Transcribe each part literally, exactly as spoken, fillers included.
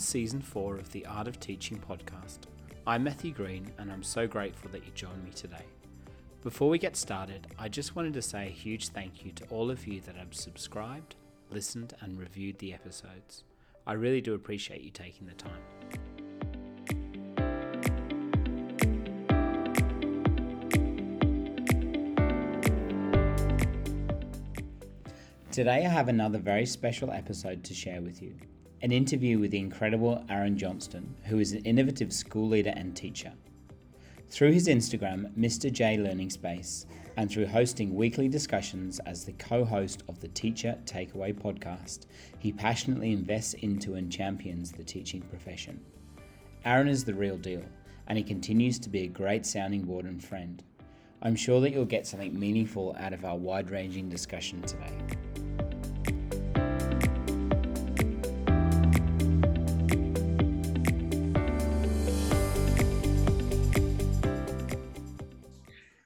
to Season four of the Art of Teaching podcast. I'm Matthew Green, and I'm so grateful that you joined me today. Before we get started, I just wanted to say a huge thank you to all of you that have subscribed, listened, and reviewed the episodes. I really do appreciate you taking the time. Today I have another very special episode to share with you, an interview with the incredible Aaron Johnston, who is an innovative school leader and teacher. Through his Instagram, Mister J Learning Space, and through hosting weekly discussions as the co-host of the Teacher Takeaway podcast, he passionately invests into and champions the teaching profession. Aaron is the real deal, and he continues to be a great sounding board and friend. I'm sure that you'll get something meaningful out of our wide-ranging discussion today.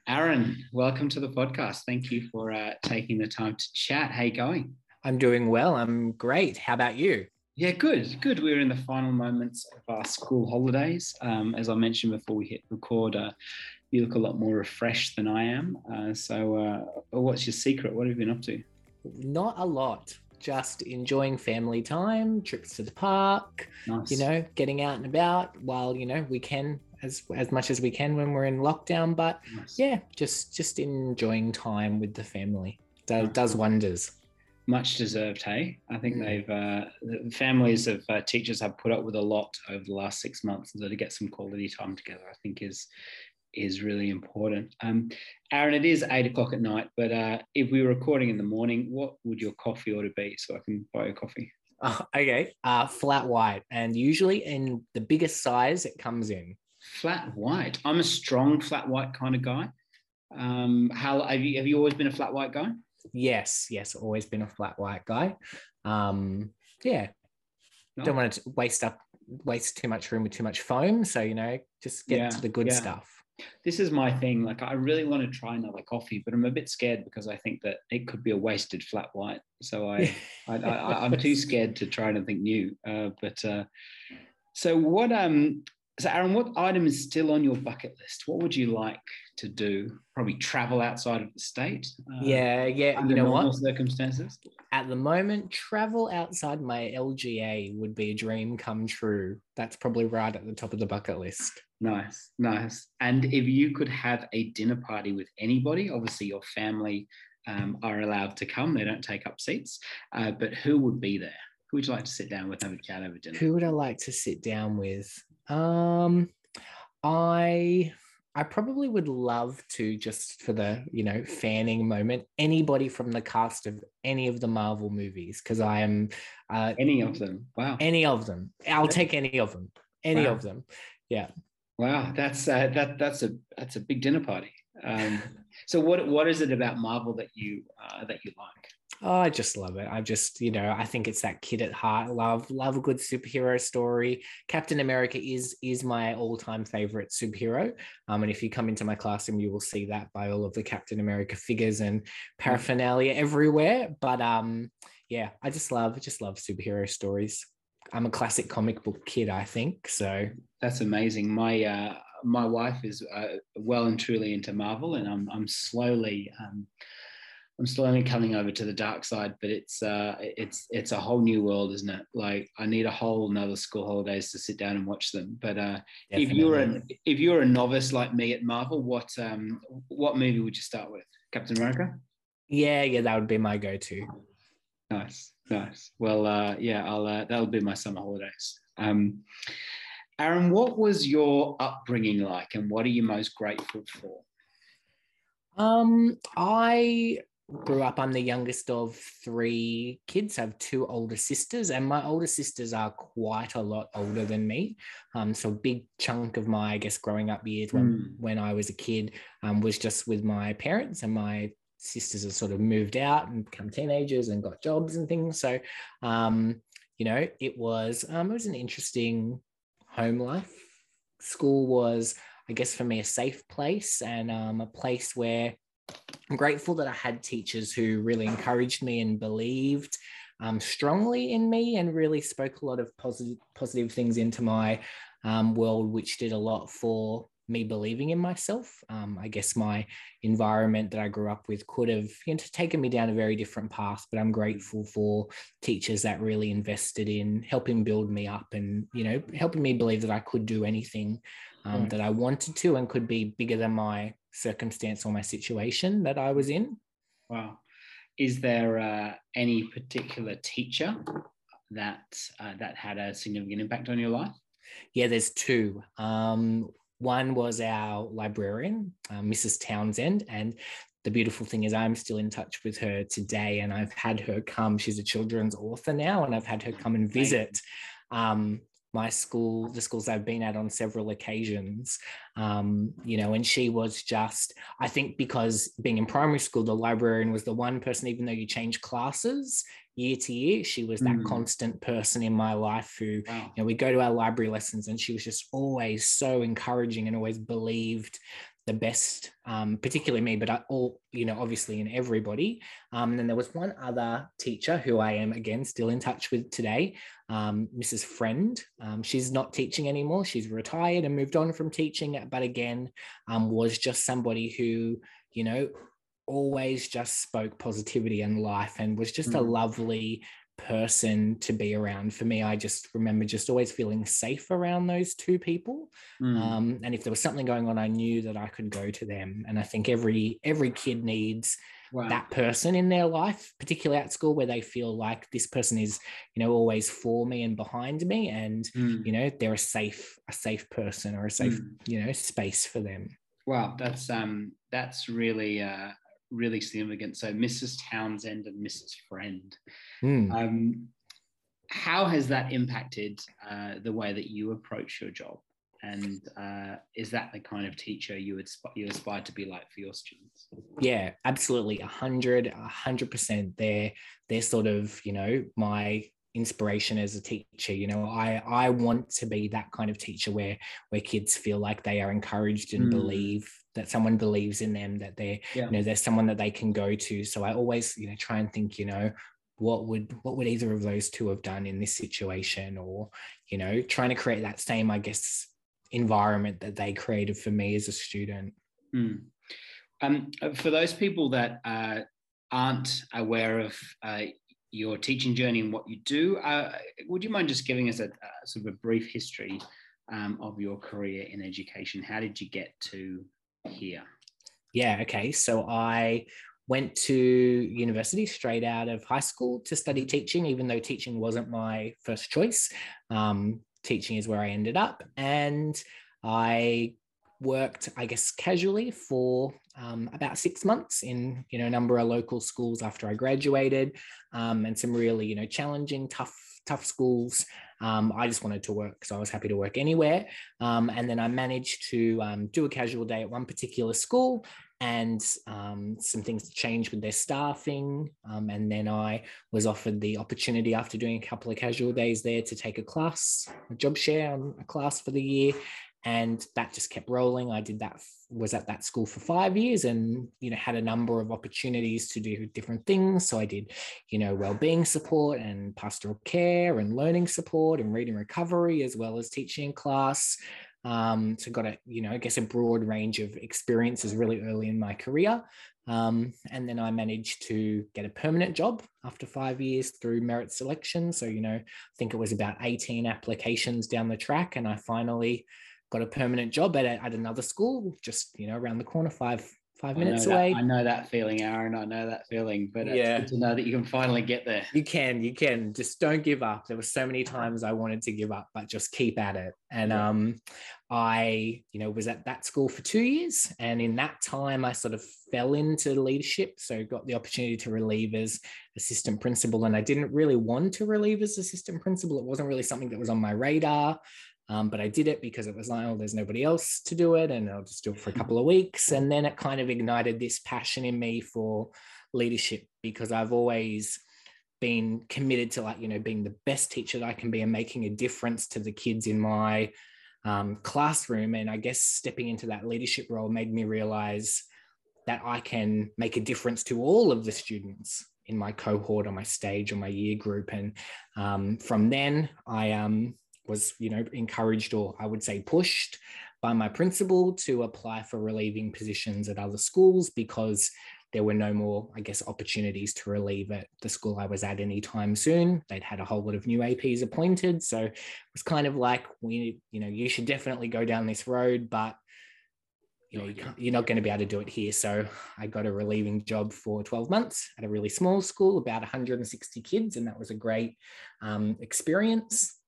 Aaron, welcome to the podcast. Thank you for uh, taking the time to chat. How are you going? I'm doing well. I'm great. How about you? Yeah, good, good. We're in the final moments of our school holidays. Um, as I mentioned before we hit record, uh, you look a lot more refreshed than I am. Uh, so uh, what's your secret? What have you been up to? Not a lot. Just enjoying family time, trips to the park, nice. You know, getting out and about while, you know, we can as as much as we can when we're in lockdown. But nice. yeah, just just enjoying time with the family. Does, nice. does wonders. Much deserved, hey? I think they've, uh, the families of uh, teachers have put up with a lot over the last six months, and so to get some quality time together, I think is is really important. Um, Aaron, it is eight o'clock at night, but uh, if we were recording in the morning, what would your coffee order be so I can buy a coffee? Uh, okay, uh, flat white, and usually in the biggest size it comes in. Flat white. I'm a strong flat white kind of guy. Um, how have you, have you always been a flat white guy? Yes, yes, always been a flat white guy. Um, yeah, no. Don't want to waste up, waste too much room with too much foam. So, you know, just get yeah, to the good yeah. stuff. This is my thing. Like, I really want to try another coffee, but I'm a bit scared because I think that it could be a wasted flat white. So I, I, I I'm too scared to try anything new. Uh, but uh, so what? Um, so Aaron, what item is still on your bucket list? What would you like to do? Probably travel outside of the state. Uh, yeah, yeah. Under you know normal what? Circumstances. At the moment, travel outside my L G A would be a dream come true. That's probably right at the top of the bucket list. Nice, nice. And if you could have a dinner party with anybody, obviously your family um, are allowed to come. They don't take up seats. Uh, but who would be there? Who would you like to sit down with and have a chat over dinner? Who would I like to sit down with? Um, I... I probably would love to, just for the, you know, fanning moment, anybody from the cast of any of the Marvel movies, because I am... Uh, any of them. Wow. Any of them. I'll take any of them. Any wow. of them. Yeah. Wow. That's uh, that. That's a that's a big dinner party. Um, so what what is it about Marvel that you uh, that you like? Oh, I just love it. I just, you know, I think it's that kid at heart. Love, love a good superhero story. Captain America is is my all-time favorite superhero. Um, and if you come into my classroom, you will see that by all of the Captain America figures and paraphernalia everywhere. But um, yeah, I just love, just love superhero stories. I'm a classic comic book kid, I think. So that's amazing. My uh, my wife is uh, well and truly into Marvel, and I'm I'm slowly. Um, I'm slowly coming over to the dark side, but it's uh, it's it's a whole new world, isn't it? Like, I need a whole another school holidays to sit down and watch them. But uh, if you're an if you're a novice like me at Marvel, what um what movie would you start with? Captain America? Yeah, yeah, that would be my go-to. Nice, nice. Well, uh, yeah, I'll uh, that'll be my summer holidays. Um, Aaron, what was your upbringing like, and what are you most grateful for? Um, I. grew up, I'm the youngest of three kids. I have two older sisters, and my older sisters are quite a lot older than me. Um, so a big chunk of my, I guess, growing up years when, mm. when I was a kid um, was just with my parents, and my sisters have sort of moved out and become teenagers and got jobs and things. So, um, you know, it was, um, it was an interesting home life. School was, I guess, for me, a safe place, and um, a place where I'm grateful that I had teachers who really encouraged me and believed um, strongly in me and really spoke a lot of positive positive things into my um, world, which did a lot for me believing in myself. Um, I guess my environment that I grew up with could have, you know, taken me down a very different path, but I'm grateful for teachers that really invested in helping build me up and, you know, helping me believe that I could do anything um, mm. that I wanted to and could be bigger than my circumstance or my situation that I was in. Wow. Is there uh, any particular teacher that uh, that had a significant impact on your life? Yeah, there's two. Um, One was our librarian, uh, Missus Townsend, and the beautiful thing is I'm still in touch with her today, and I've had her come. She's a children's author now, and I've had her come and visit um, my school, the schools I've been at on several occasions, um, you know, and she was just, I think because being in primary school, the librarian was the one person, even though you change classes year to year, she was that mm. constant person in my life who, wow. you know, we go to our library lessons and she was just always so encouraging and always believed the best, um, particularly me, but I, all, you know, obviously in everybody. Um, and then there was one other teacher who I am, again, still in touch with today, um, Missus Friend. Um, she's not teaching anymore. She's retired and moved on from teaching, but again, um, was just somebody who, you know, always just spoke positivity and life and was just mm. a lovely person to be around. For me, I just remember just always feeling safe around those two people. Mm. Um, and if there was something going on, I knew that I could go to them. And I think every every kid needs wow. that person in their life, particularly at school, where they feel like this person is, you know, always for me and behind me, and mm. you know, they're a safe a safe person or a safe mm. you know, space for them. Wow, that's um that's really uh really significant. So Missus Townsend and Missus Friend. Mm. Um, how has that impacted uh, the way that you approach your job? And uh, is that the kind of teacher you would you aspire to be like for your students? Yeah, absolutely. A hundred, a hundred percent. They're, they're sort of, you know, my inspiration as a teacher. You know, I I want to be that kind of teacher where where kids feel like they are encouraged and mm. believe that someone believes in them, that they're yeah. you know, there's someone that they can go to. So I always, you know, try and think, you know, what would what would either of those two have done in this situation, or, you know, trying to create that same, I guess, environment that they created for me as a student. Mm. Um, for those people that uh, aren't aware of uh, your teaching journey and what you do, uh, would you mind just giving us a, a sort of a brief history um, of your career in education? How did you get to here? Yeah, okay. So I went to university straight out of high school to study teaching, even though teaching wasn't my first choice. Um, teaching is where I ended up. And I worked, I guess, casually for um, about six months in, you know, a number of local schools after I graduated, um, and some really, you know, challenging, tough, tough schools. Um, I just wanted to work, so I was happy to work anywhere. Um, and then I managed to um, do a casual day at one particular school, and um, some things changed with their staffing. Um, and then I was offered the opportunity, after doing a couple of casual days there, to take a class, a job share on a class for the year. And that just kept rolling. I did that, was at that school for five years and, you know, had a number of opportunities to do different things. So I did, you know, wellbeing support and pastoral care and learning support and reading recovery, as well as teaching class. Um, so got a, you know, I guess a broad range of experiences really early in my career. Um, and then I managed to get a permanent job after five years through merit selection. So, you know, I think it was about eighteen applications down the track, and I finally got a permanent job at, at another school, just, you know, around the corner, five five minutes I away. That, I know that feeling, Aaron. I know that feeling, but yeah. It's good to know that you can finally get there. You can, you can. Just don't give up. There were so many times I wanted to give up, but just keep at it. And yeah. um, I, you know, was at that school for two years. And in that time, I sort of fell into leadership. So got the opportunity to relieve as assistant principal. And I didn't really want to relieve as assistant principal. It wasn't really something that was on my radar. Um, but I did it because it was like, oh, there's nobody else to do it, and I'll just do it for a couple of weeks. And then it kind of ignited this passion in me for leadership, because I've always been committed to, like, you know, being the best teacher that I can be and making a difference to the kids in my um, classroom. And I guess stepping into that leadership role made me realize that I can make a difference to all of the students, in my cohort or my stage or my year group. And um, from then I um, was, you know, encouraged, or I would say pushed, by my principal to apply for relieving positions at other schools, because there were no more, I guess, opportunities to relieve at the school I was at anytime soon. They'd had a whole lot of new A Ps appointed. So it was kind of like, we, you know, you should definitely go down this road, but you know, you're not going to be able to do it here. So I got a relieving job for twelve months at a really small school, about one hundred sixty kids. And that was a great um, experience.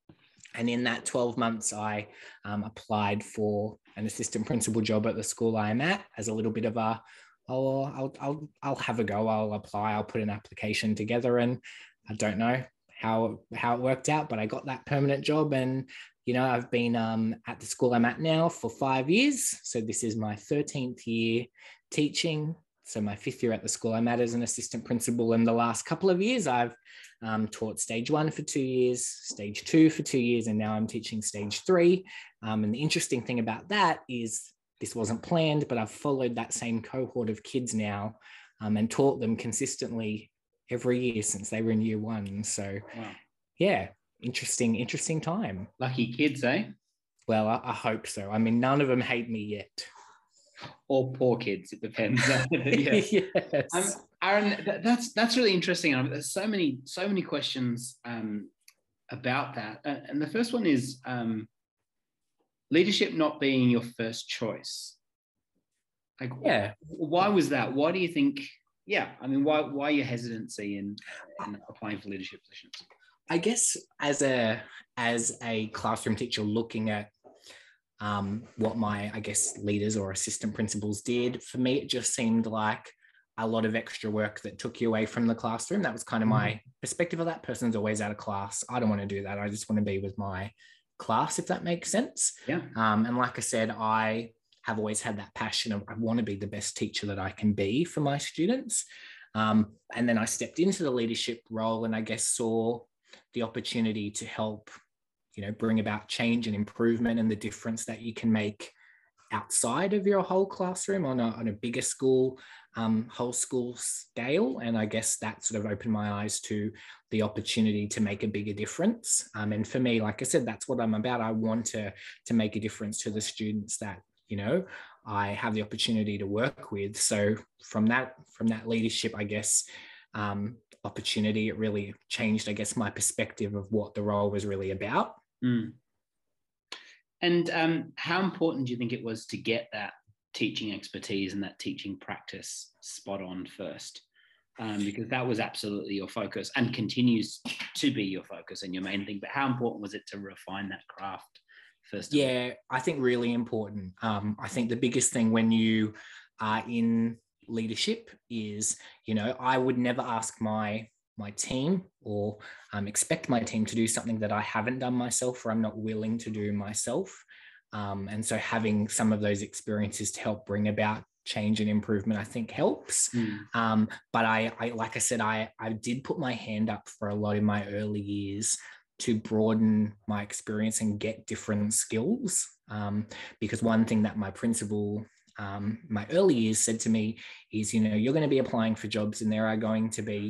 And in that twelve months, I um, applied for an assistant principal job at the school I'm at as a little bit of a, oh, I'll, I'll, I'll have a go. I'll apply. I'll put an application together. And I don't know how, how it worked out, but I got that permanent job. And, you know, I've been um, at the school I'm at now for five years. So this is my thirteenth year teaching. So my fifth year at the school I'm at as an assistant principal. And the last couple of years, I've um, taught stage one for two years, stage two for two years, and now I'm teaching stage three. Um, and the interesting thing about that is this wasn't planned, but I've followed that same cohort of kids now um, and taught them consistently every year since they were in year one. So wow. yeah, interesting, interesting time. Lucky kids, eh? Well, I, I hope so. I mean, none of them hate me yet. Or poor kids, it depends. yeah. yes. um, Aaron, that, that's that's really interesting. I mean, there's so many so many questions um, about that, uh, and the first one is um, leadership not being your first choice. Like, yeah, why was that? Why do you think? Yeah, I mean, why why your hesitancy in, in applying for leadership positions? I guess as a as a classroom teacher looking at Um, what my, I guess, leaders or assistant principals did, for me, it just seemed like a lot of extra work that took you away from the classroom. That was kind of my perspective of that person's always out of class. I don't want to do that. I just want to be with my class, if that makes sense. Yeah. Um, and like I said, I have always had that passion of I want to be the best teacher that I can be for my students. Um, and then I stepped into the leadership role and I guess saw the opportunity to help, you know, bring about change and improvement and the difference that you can make outside of your whole classroom on a, on a bigger school, um, whole school scale. And I guess that sort of opened my eyes to the opportunity to make a bigger difference. Um, and for me, like I said, that's what I'm about. I want to, to make a difference to the students that, you know, I have the opportunity to work with. So from that, from that leadership, I guess, um, opportunity, it really changed, I guess, my perspective of what the role was really about. Mm. And um, how important do you think it was to get that teaching expertise and that teaching practice spot on first? Um, because that was absolutely your focus and continues to be your focus and your main thing. But how important was it to refine that craft first? Yeah, I think really important. Um, I think the biggest thing when you are in leadership is, you know, I would never ask my my team or um, expect my team to do something that I haven't done myself or I'm not willing to do myself. Um, and so having some of those experiences to help bring about change and improvement, I think helps. Mm. Um, but I, I, like I said, I, I did put my hand up for a lot in my early years to broaden my experience and get different skills. Um, because one thing that my principal um, my early years said to me is, you know, you're going to be applying for jobs and there are going to be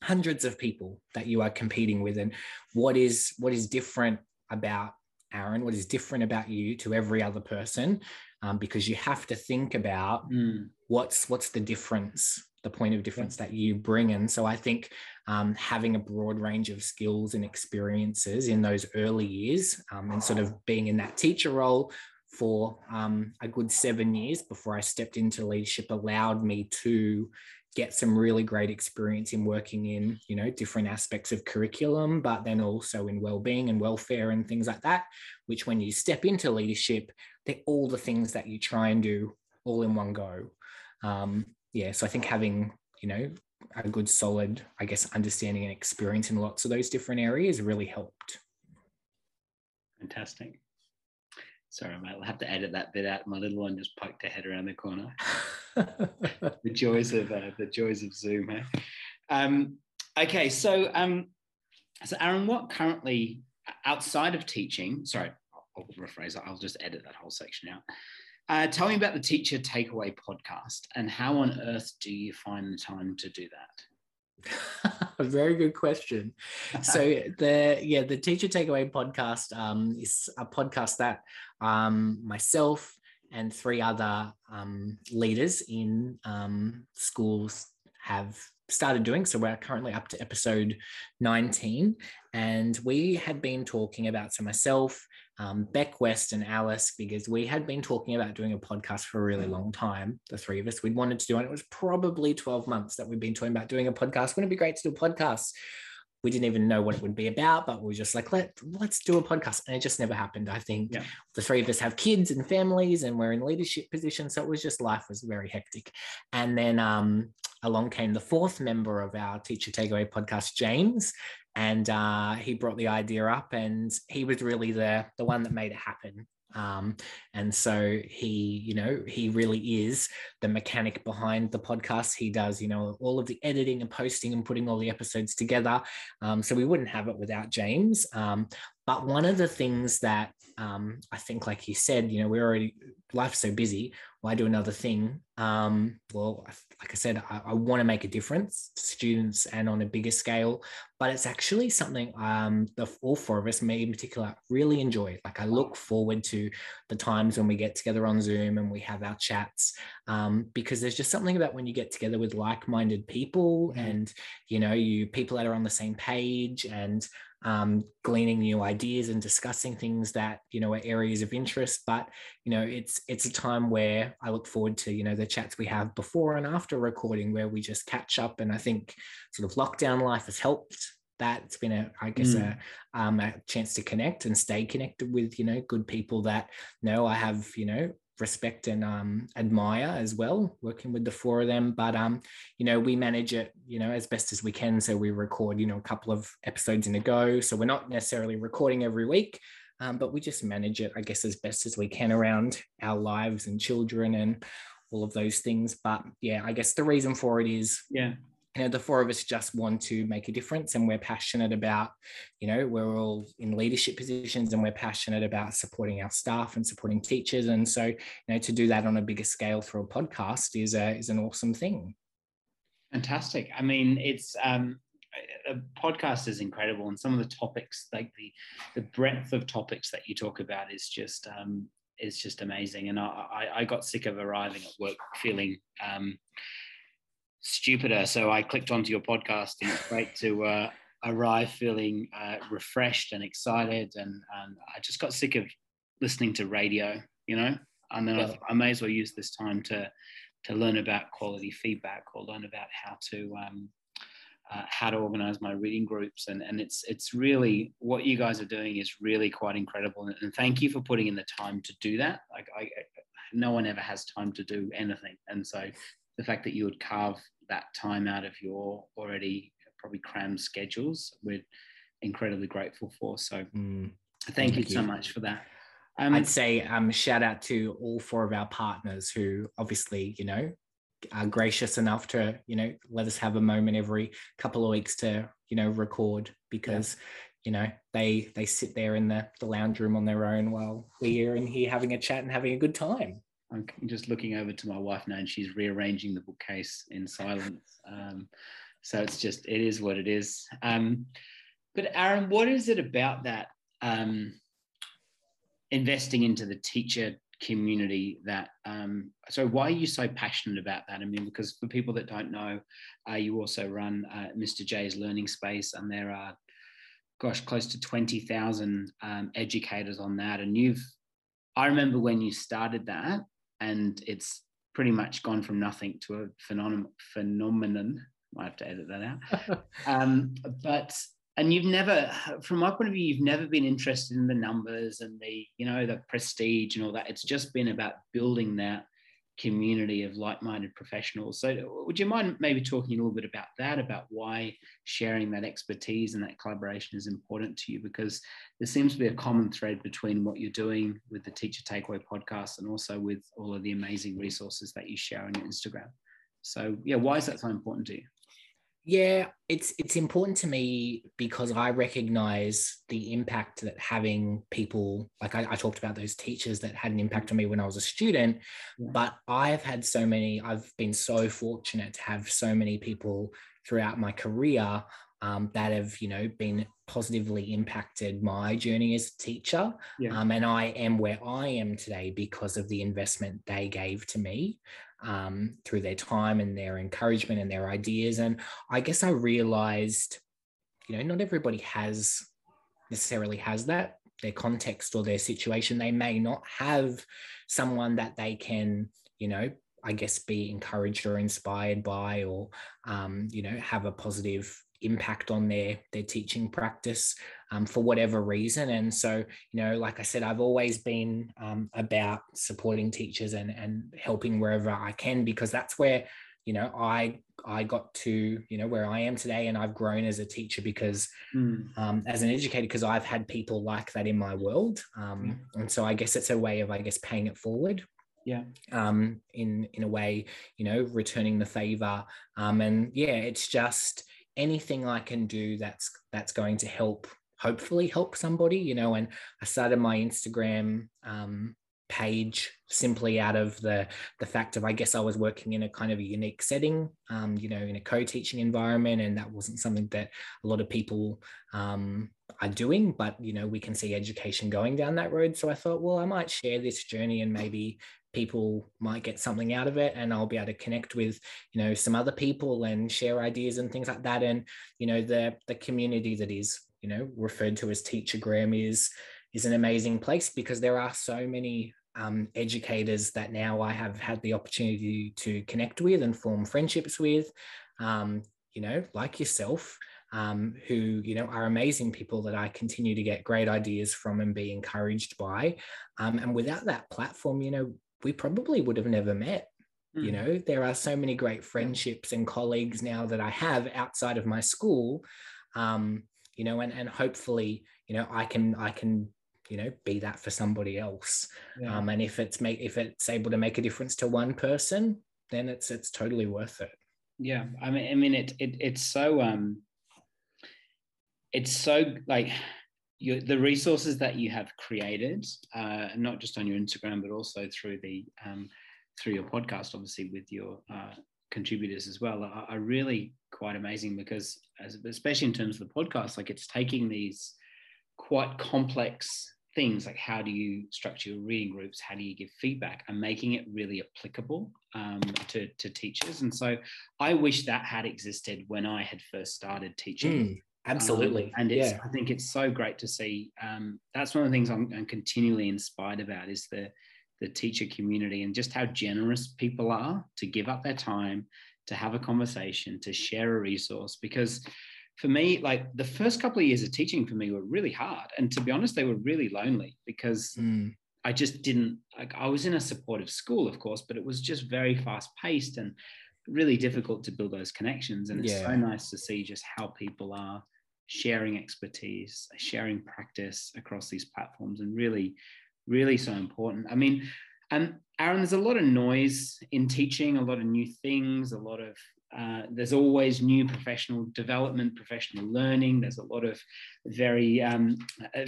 hundreds of people that you are competing with, and what is what is different about Aaron, what is different about you to every other person, um, because you have to think about mm. what's what's the difference, the point of difference that you bring in. So I think um, having a broad range of skills and experiences in those early years um, and sort of being in that teacher role for um, a good seven years before I stepped into leadership allowed me to get some really great experience in working in, you know, different aspects of curriculum, but then also in wellbeing and welfare and things like that, which when you step into leadership, they're all the things that you try and do all in one go. Um, yeah, so I think having, you know, a good solid, I guess, understanding and experience in lots of those different areas really helped. Fantastic. Sorry, I might have to edit that bit out. My little one just poked her head around the corner. the joys of uh, the joys of Zoom. Eh? Um, okay, so um, so Aaron, what currently outside of teaching? Sorry, I'll rephrase that. I'll just edit that whole section out. Uh, tell me about the Teacher Takeaway podcast and how on earth do you find the time to do that? A very good question. So the yeah the Teacher Takeaway podcast um, is a podcast that um, myself and three other um, leaders in um, schools have started doing. So we're currently up to episode nineteen, and we had been talking about, so myself, um, Beck West and Alice, because we had been talking about doing a podcast for a really long time, the three of us, we'd wanted to do, and it was probably twelve months that we'd been talking about doing a podcast. Wouldn't it be great to do a podcast? We didn't even know what it would be about, but we were just like, Let, let's do a podcast. And it just never happened. I think yeah. the three of us have kids and families, and we're in leadership positions. So it was just, life was very hectic. And then um, along came the fourth member of our Teacher Takeaway podcast, James. And uh, he brought the idea up, and he was really the, the one that made it happen. Um, and so he, you know, he really is the mechanic behind the podcast. He does, you know, all of the editing and posting and putting all the episodes together. Um, so we wouldn't have it without James. Um, but one of the things that um, I think, like you said, you know, we're already, life's so busy. Why do another thing? Um, well, like I said, I, I want to make a difference to students and on a bigger scale, but it's actually something um, the, all four of us, me in particular, really enjoy. Like, I look forward to the times when we get together on Zoom and we have our chats, um, because there's just something about when you get together with like-minded people mm. and, you know, you people that are on the same page and um, gleaning new ideas and discussing things that, you know, are areas of interest. But, you know, it's, it's a time where I look forward to, you know, the chats we have before and after recording, where we just catch up. And I think sort of lockdown life has helped that. It's been a, I guess, mm. a, um, a chance to connect and stay connected with, you know, good people that know I have, you know, respect and um, admire as well, working with the four of them. But, um, you know, we manage it, you know, as best as we can. So we record, you know, a couple of episodes in a go. So we're not necessarily recording every week, um, but we just manage it, I guess, as best as we can around our lives and children and all of those things. But yeah, I guess the reason for it is, yeah, you know, the four of us just want to make a difference, and we're passionate about, you know, we're all in leadership positions, and we're passionate about supporting our staff and supporting teachers. And so, you know, to do that on a bigger scale through a podcast is a, is an awesome thing. Fantastic. I mean, it's um, a podcast is incredible, and some of the topics, like the the breadth of topics that you talk about, is just um, is just amazing. And I, I got sick of arriving at work feeling Um, stupider, so I clicked onto your podcast, and it's great to uh, arrive feeling uh, refreshed and excited, and, and I just got sick of listening to radio, you know, and then yeah. I, th- I may as well use this time to to learn about quality feedback, or learn about how to um, uh, how to organize my reading groups, and and it's it's really, what you guys are doing is really quite incredible, and, and thank you for putting in the time to do that. Like, I, I no one ever has time to do anything, and so the fact that you would carve that time out of your already probably crammed schedules, we're incredibly grateful for. So mm, thank, thank you, you so much for that. Um, I'd say um, shout out to all four of our partners who obviously, you know, are gracious enough to, you know, let us have a moment every couple of weeks to, you know, record, because, yeah. you know, they they sit there in the, the lounge room on their own while we're in here having a chat and having a good time. I'm just looking over to my wife now, and she's rearranging the bookcase in silence. Um, so it's just, it is what it is. Um, but Aaron, what is it about that um, investing into the teacher community that, um, so why are you so passionate about that? I mean, because for people that don't know, uh, you also run uh, Mister J's Learning Space, and there are, gosh, close to twenty thousand um, educators on that. And you've, I remember when you started that, and it's pretty much gone from nothing to a phenomenon. Phenomenon. Might have to edit that out. um, but and you've never, from my point of view, you've never been interested in the numbers and the, you know, the prestige and all that. It's just been about building that community of like-minded professionals. So, would you mind maybe talking a little bit about that, about why sharing that expertise and that collaboration is important to you? Because there seems to be a common thread between what you're doing with the Teacher Takeaway podcast and also with all of the amazing resources that you share on your Instagram. So, yeah, why is that so important to you? Yeah, it's it's important to me because I recognize the impact that having people, like I, I talked about those teachers that had an impact on me when I was a student, but I've had so many, I've been so fortunate to have so many people throughout my career um, that have, you know, been positively impacted my journey as a teacher. Yeah. Um, and I am where I am today because of the investment they gave to me. Um, through their time and their encouragement and their ideas. And I guess I realized, you know, not everybody has necessarily has that, their context or their situation. They may not have someone that they can, you know, I guess be encouraged or inspired by, or, um, you know, have a positive impact on their, their teaching practice um, for whatever reason. And so, you know, like I said, I've always been um, about supporting teachers and, and helping wherever I can, because that's where, you know, I, I got to, you know, where I am today, and I've grown as a teacher because mm. um, as an educator, because I've had people like that in my world. Um, yeah. And so I guess it's a way of, I guess, paying it forward. Yeah. Um, in, in a way, you know, returning the favor. Um, and yeah, it's just, anything I can do that's that's going to help, hopefully help somebody, you know. And I started my Instagram um, page simply out of the the fact of, I guess I was working in a kind of a unique setting, um, you know, in a co-teaching environment, and that wasn't something that a lot of people um, are doing, but, you know, we can see education going down that road. So I thought, well, I might share this journey and maybe people might get something out of it, and I'll be able to connect with, you know, some other people and share ideas and things like that. And, you know, the the community that is, you know, referred to as Teachergram is is an amazing place, because there are so many um, educators that now I have had the opportunity to connect with and form friendships with, um, you know, like yourself, um, who, you know, are amazing people that I continue to get great ideas from and be encouraged by. Um, and without that platform, you know, we probably would have never met. Mm. You know, there are so many great friendships and colleagues now that I have outside of my school, um, you know, and, and hopefully, you know, I can, I can, you know, be that for somebody else. Yeah. Um, and if it's make, if it's able to make a difference to one person, then it's, it's totally worth it. Yeah. I mean, I mean, it, it, it's so, um, it's so like, Your, the resources that you have created, uh, not just on your Instagram, but also through the um, through your podcast, obviously with your uh, contributors as well, are, are really quite amazing. Because, as, especially in terms of the podcast, like it's taking these quite complex things, like how do you structure your reading groups, how do you give feedback, and making it really applicable um, to to teachers. And so, I wish that had existed when I had first started teaching. Mm. Absolutely. Um, and it's, yeah. I think it's so great to see. Um, that's one of the things I'm, I'm continually inspired about is the, the teacher community, and just how generous people are to give up their time, to have a conversation, to share a resource. Because for me, like the first couple of years of teaching for me were really hard. And to be honest, they were really lonely, because mm. I just didn't, like I was in a supportive school, of course, but it was just very fast paced and really difficult to build those connections. And it's yeah. so nice to see just how people are sharing expertise, sharing practice across these platforms, and really, really so important. I mean, um, Aaron, there's a lot of noise in teaching, a lot of new things, a lot of, uh, there's always new professional development, professional learning. There's a lot of very, um,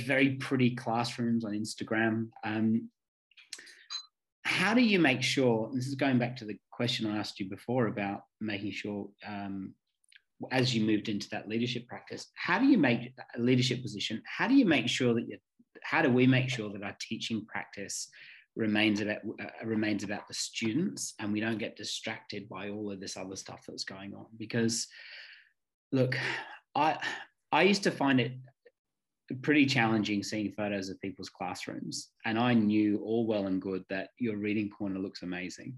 very pretty classrooms on Instagram. Um, how do you make sure, this is going back to the question I asked you before about making sure um, as you moved into that leadership practice, how do you make a leadership position? How do you make sure that you, how do we make sure that our teaching practice remains about, uh, remains about the students, and we don't get distracted by all of this other stuff that's going on? Because look, I, I used to find it pretty challenging seeing photos of people's classrooms. And I knew all well and good that your reading corner looks amazing,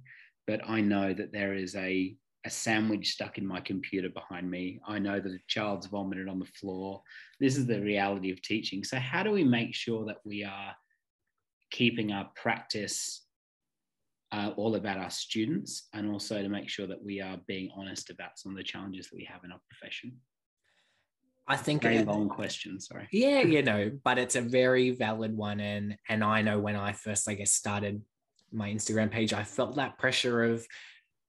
but I know that there is a, a sandwich stuck in my computer behind me. I know that a child's vomited on the floor. This is the reality of teaching. So how do we make sure that we are keeping our practice uh, all about our students, and also to make sure that we are being honest about some of the challenges that we have in our profession? I think very long uh, question, sorry. Yeah, you know, but it's a very valid one. And, and I know when I first, I guess, started my Instagram page, I felt that pressure of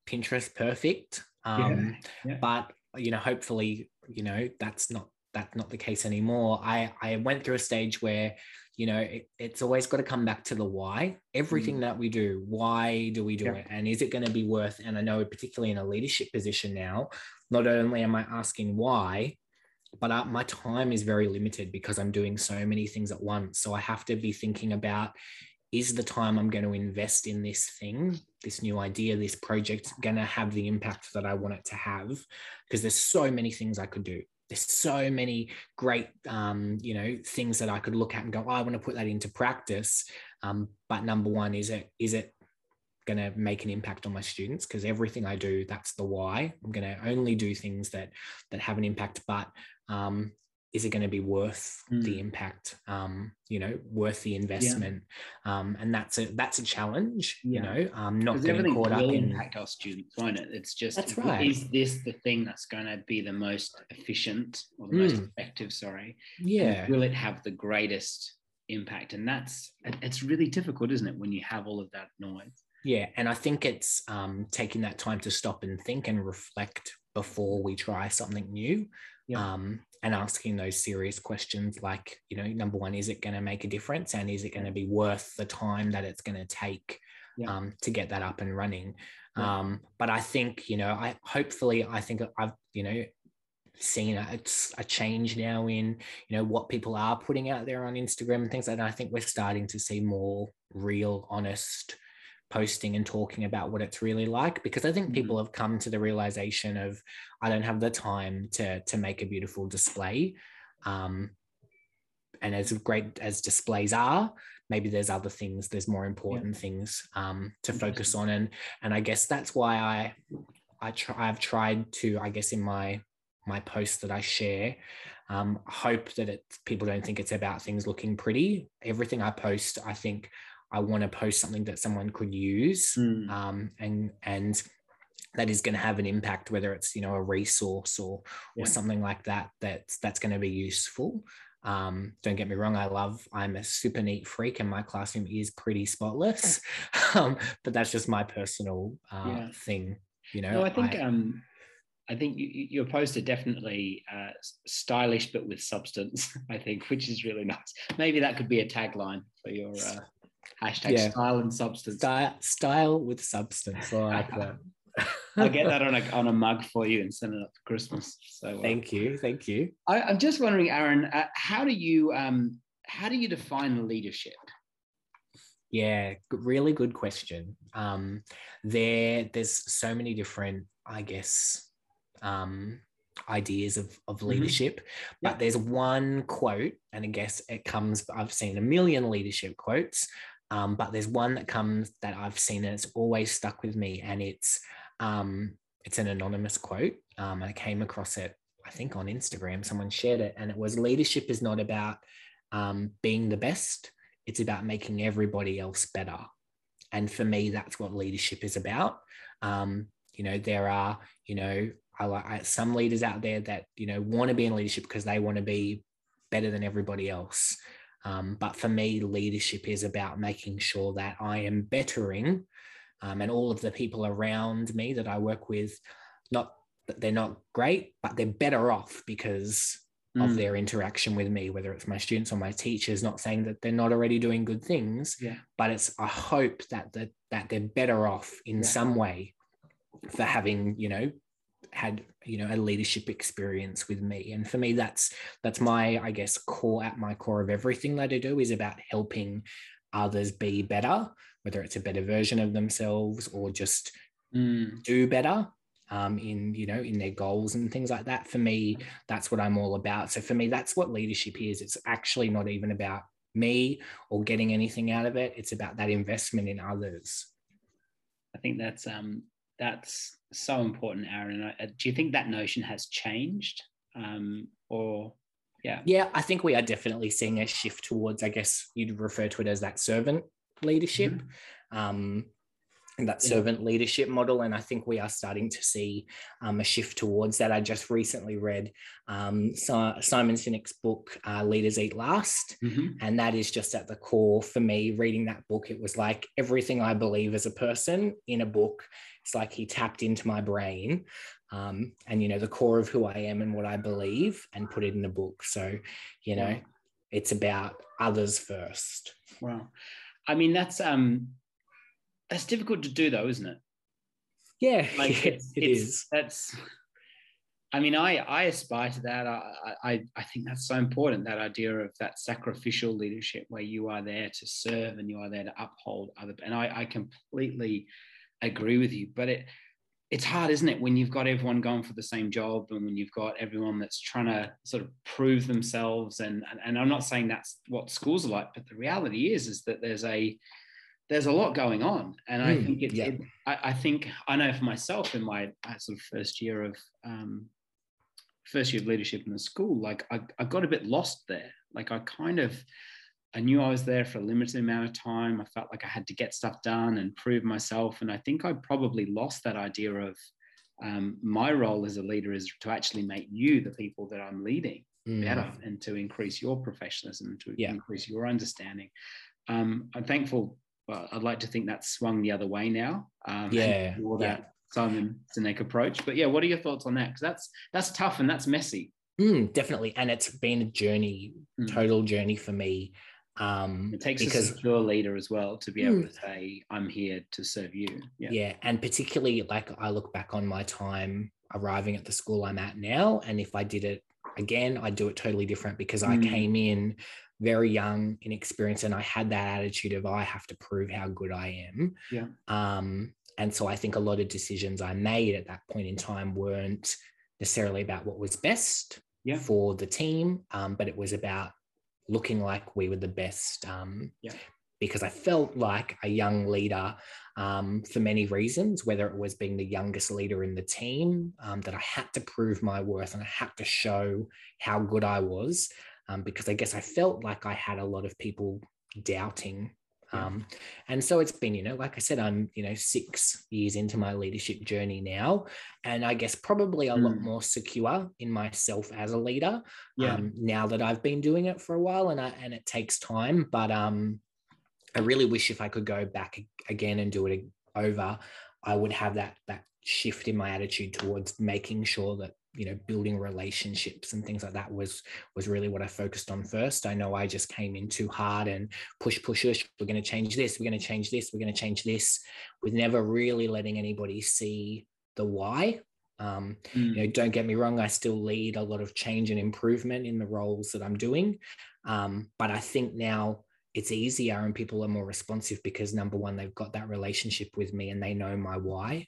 Pinterest perfect. Um, yeah, yeah. But you know, hopefully, you know, that's not, that's not the case anymore. I, I went through a stage where, you know, it, it's always got to come back to the why. Everything mm. that we do, why do we do yeah. it? And is it going to be worth, and I know particularly in a leadership position now, not only am I asking why, but uh, my time is very limited because I'm doing so many things at once. So I have to be thinking about, is the time I'm going to invest in this thing, this new idea, this project going to have the impact that I want it to have? Because there's so many things I could do. There's so many great, um, you know, things that I could look at and go, oh, I want to put that into practice. Um, but number one, is it is it going to make an impact on my students? Because everything I do, that's the why. I'm going to only do things that that have an impact. But um, is it going to be worth mm. the impact? Um, you know, worth the investment? Yeah. Um, and that's a that's a challenge. Yeah. You know, um, not getting caught up in impact our students, won't it? It's just that's right. Is this the thing that's going to be the most efficient or the mm. most effective? Sorry, yeah. And will it have the greatest impact? And that's it's really difficult, isn't it, when you have all of that noise? Yeah, and I think it's um, taking that time to stop and think and reflect before we try something new. Yeah. Um, and asking those serious questions like, you know, number one, is it going to make a difference? And is it going to be worth the time that it's going to take yeah. um, to get that up and running? Yeah. Um, but I think, you know, I hopefully I think I've, you know, seen a, a change now in, you know, what people are putting out there on Instagram and things like that. I think we're starting to see more real, honest posting and talking about what it's really like, because I think people have come to the realization of, I don't have the time to to make a beautiful display. Um, and as great as displays are, maybe there's other things, there's more important yeah. things um, to focus on. And and I guess that's why I I try I've tried to, I guess in my my posts that I share, um, hope that it people don't think it's about things looking pretty. Everything I post, I think I want to post something that someone could use mm. um, and and that is going to have an impact, whether it's, you know, a resource or yeah. or something like that, that's, that's going to be useful. Um, don't get me wrong. I love, I'm a super neat freak and my classroom is pretty spotless, um, but that's just my personal uh, yeah. thing. You know, no, I think, I, um, I think you, your posts are definitely uh, stylish, but with substance, I think, which is really nice. Maybe that could be a tagline for your, uh, Hashtag yeah. style and substance. Style, style with substance. I like that. I'll get that on a on a mug for you and send it up for Christmas. So uh, thank you, thank you. I, I'm just wondering, Aaron, uh, how do you um how do you define leadership? Yeah, really good question. Um, there, there's so many different, I guess, um, ideas of of leadership, mm-hmm. but yeah. there's one quote, and I guess it comes. I've seen a million leadership quotes. Um, but there's one that comes that I've seen and it's always stuck with me, and it's um, it's an anonymous quote. Um, I came across it, I think, on Instagram. Someone shared it, and it was, leadership is not about um, being the best. It's about making everybody else better. And for me, that's what leadership is about. Um, you know, there are, you know, I like some leaders out there that, you know, want to be in leadership because they want to be better than everybody else. Um, but for me, leadership is about making sure that I am bettering um, and all of the people around me that I work with, not that they're not great, but they're better off because mm. of their interaction with me, whether it's my students or my teachers. Not saying that they're not already doing good things, yeah. but it's I hope that, that, that they're better off in yeah. some way for having, you know, had, you know, a leadership experience with me. And for me, that's that's my, I guess, core at my core of everything that I do is about helping others be better, whether it's a better version of themselves or just mm. do better um, in, you know, in their goals and things like that. For me, that's what I'm all about. So for me, that's what leadership is. It's actually not even about me or getting anything out of it. It's about that investment in others. I think that's um that's so important, Aaron. Do you think that notion has changed? Um, or, yeah. Yeah, I think we are definitely seeing a shift towards, I guess you'd refer to it as that servant leadership. Mm-hmm. Um, and that servant leadership model. And I think we are starting to see um, a shift towards that. I just recently read um, Simon Sinek's book, uh, Leaders Eat Last. Mm-hmm. And that is just at the core for me, reading that book. It was like everything I believe as a person in a book. It's like he tapped into my brain um, and, you know, the core of who I am and what I believe, and put it in a book. So, you know, wow. It's about others first. Wow. I mean, that's... um. That's difficult to do though, isn't it? Yeah, like yeah it's, it it's, is. That's, I mean, I, I aspire to that. I, I, I think that's so important, that idea of that sacrificial leadership where you are there to serve and you are there to uphold other. And I, I completely agree with you, but it it's hard, isn't it? When you've got everyone going for the same job, and when you've got everyone that's trying to sort of prove themselves. And, and, and I'm not saying that's what schools are like, but the reality is, is that there's a, there's a lot going on. And I mm, think it's, yeah. it, I, I think I know for myself in my sort of first year of, um, first year of leadership in the school, like I, I got a bit lost there. Like I kind of, I knew I was there for a limited amount of time. I felt like I had to get stuff done and prove myself. And I think I probably lost that idea of um, my role as a leader is to actually make you, the people that I'm leading, mm. better, and to increase your professionalism, to yeah. increase your understanding. Um, I'm thankful. Well, I'd like to think that's swung the other way now. Um, yeah. Or that yeah. Simon Sinek approach. But yeah, what are your thoughts on that? Because that's, that's tough and that's messy. Mm, definitely. And it's been a journey, mm. total journey for me. Um, it takes because, a secure leader as well to be able mm, to say, I'm here to serve you. Yeah. yeah. And particularly like I look back on my time arriving at the school I'm at now. And if I did it again, I'd do it totally different, because I mm. came in very young, inexperienced, and I had that attitude of I have to prove how good I am. Yeah. Um, and so I think a lot of decisions I made at that point in time weren't necessarily about what was best yeah. for the team, um, but it was about looking like we were the best. Um, yeah. Because I felt like a young leader um, for many reasons, whether it was being the youngest leader in the team, um, that I had to prove my worth and I had to show how good I was. Um, because I guess I felt like I had a lot of people doubting. Um, yeah. And so it's been, you know, like I said, I'm, you know, six years into my leadership journey now. And I guess probably a mm. lot more secure in myself as a leader yeah. um, now that I've been doing it for a while, and I, and it takes time. But um, I really wish if I could go back again and do it over, I would have that that shift in my attitude towards making sure that, you know, building relationships and things like that was was really what I focused on first. I know I just came in too hard and push, push, push. We're going to change this. We're going to change this. We're going to change this, with never really letting anybody see the why. Um, mm. You know, don't get me wrong. I still lead a lot of change and improvement in the roles that I'm doing. Um, but I think now it's easier and people are more responsive because, number one, they've got that relationship with me and they know my why.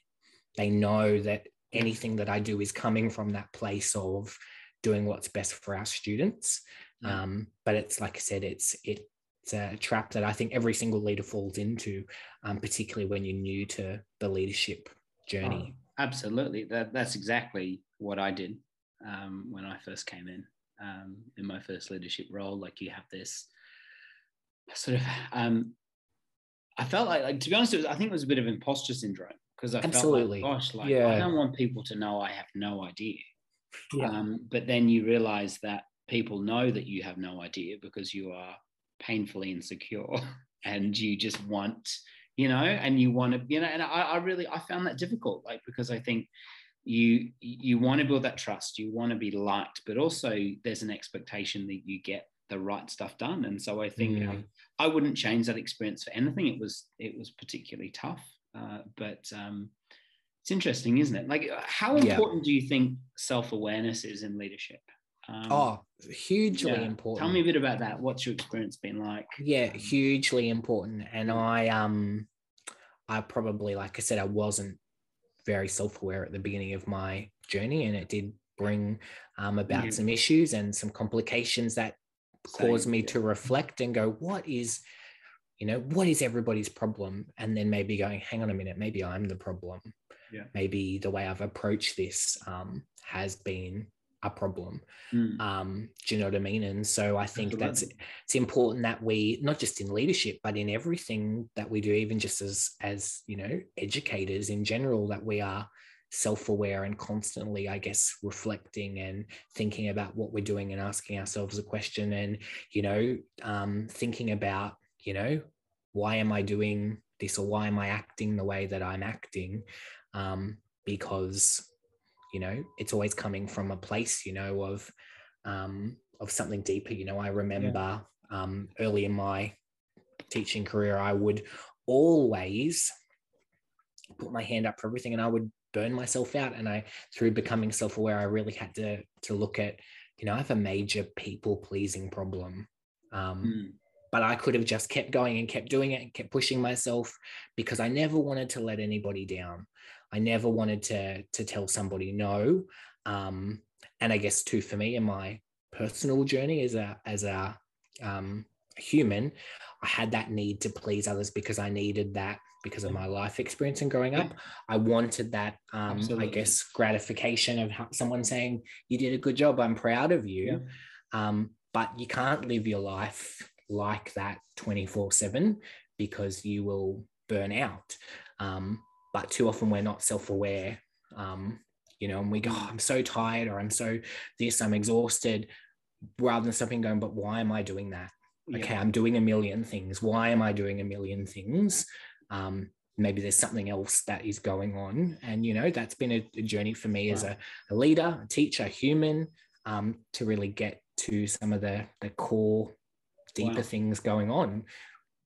They know that anything that I do is coming from that place of doing what's best for our students. Um, but it's, like I said, it's, it's a trap that I think every single leader falls into, um, particularly when you're new to the leadership journey. Oh, absolutely. That, that's exactly what I did um, when I first came in, um, in my first leadership role. Like you have this sort of, um, I felt like, like, to be honest, it was, I think it was a bit of imposter syndrome. Because I Absolutely. felt like, gosh, like, yeah. I don't want people to know I have no idea. Yeah. Um, but then you realise that people know that you have no idea because you are painfully insecure and you just want, you know, and you want to, you know, and I, I really, I found that difficult, like, because I think you, you want to build that trust, you want to be liked, but also there's an expectation that you get the right stuff done. And so I think mm. I, I wouldn't change that experience for anything. It was, it was particularly tough. Uh, but um, it's interesting, isn't it? Like, how important yeah. do you think self-awareness is in leadership? Um, oh, hugely yeah. important. Tell me a bit about that. What's your experience been like? Yeah, um, hugely important. And I, um, I probably, like I said, I wasn't very self-aware at the beginning of my journey, and it did bring um, about yeah. some issues and some complications that Same, caused me yeah. to reflect and go, what is... You know, what is everybody's problem? And then maybe going, hang on a minute, maybe I'm the problem. Yeah. Maybe the way I've approached this um, has been a problem. Mm. Um, do you know what I mean? And so I think Absolutely. that's it's important that we, not just in leadership, but in everything that we do, even just as as you know, educators in general, that we are self-aware and constantly, I guess, reflecting and thinking about what we're doing and asking ourselves a question, and you know, um, thinking about, you know, why am I doing this, or why am I acting the way that I'm acting? Um, because you know, it's always coming from a place, you know, of um, of something deeper. You know, I remember yeah. um, early in my teaching career, I would always put my hand up for everything, and I would burn myself out. And I, through becoming self-aware, I really had to to look at, you know, I have a major people-pleasing problem. Um, mm. But I could have just kept going and kept doing it and kept pushing myself, because I never wanted to let anybody down. I never wanted to, to tell somebody no. Um, and I guess too, for me in my personal journey as a, as a um, human, I had that need to please others, because I needed that because of my life experience and growing up. I wanted that, um, I guess, gratification of how, someone saying, you did a good job, I'm proud of you. Yeah. Um, but you can't live your life like that twenty-four seven, because you will burn out. Um, but too often we're not self-aware, um, you know, and we go, oh, I'm so tired, or I'm so this, I'm exhausted, rather than something going, but why am I doing that? Yeah. Okay, I'm doing a million things. Why am I doing a million things? Um, maybe there's something else that is going on. And, you know, that's been a, a journey for me, wow, as a, a leader, a teacher, a human, um, to really get to some of the, the core deeper wow. things going on.